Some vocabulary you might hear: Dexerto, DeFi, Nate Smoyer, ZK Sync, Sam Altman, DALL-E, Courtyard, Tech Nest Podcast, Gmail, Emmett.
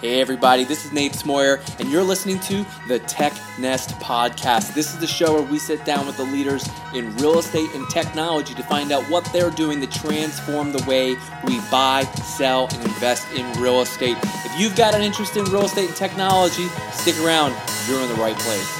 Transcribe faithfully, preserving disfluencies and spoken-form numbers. Hey everybody, this is Nate Smoyer, and you're listening to the Tech Nest Podcast. This is the show where we sit down with the leaders in real estate and technology to find out what they're doing to transform the way we buy, sell, and invest in real estate. If you've got an interest in real estate and technology, stick around. You're in the right place.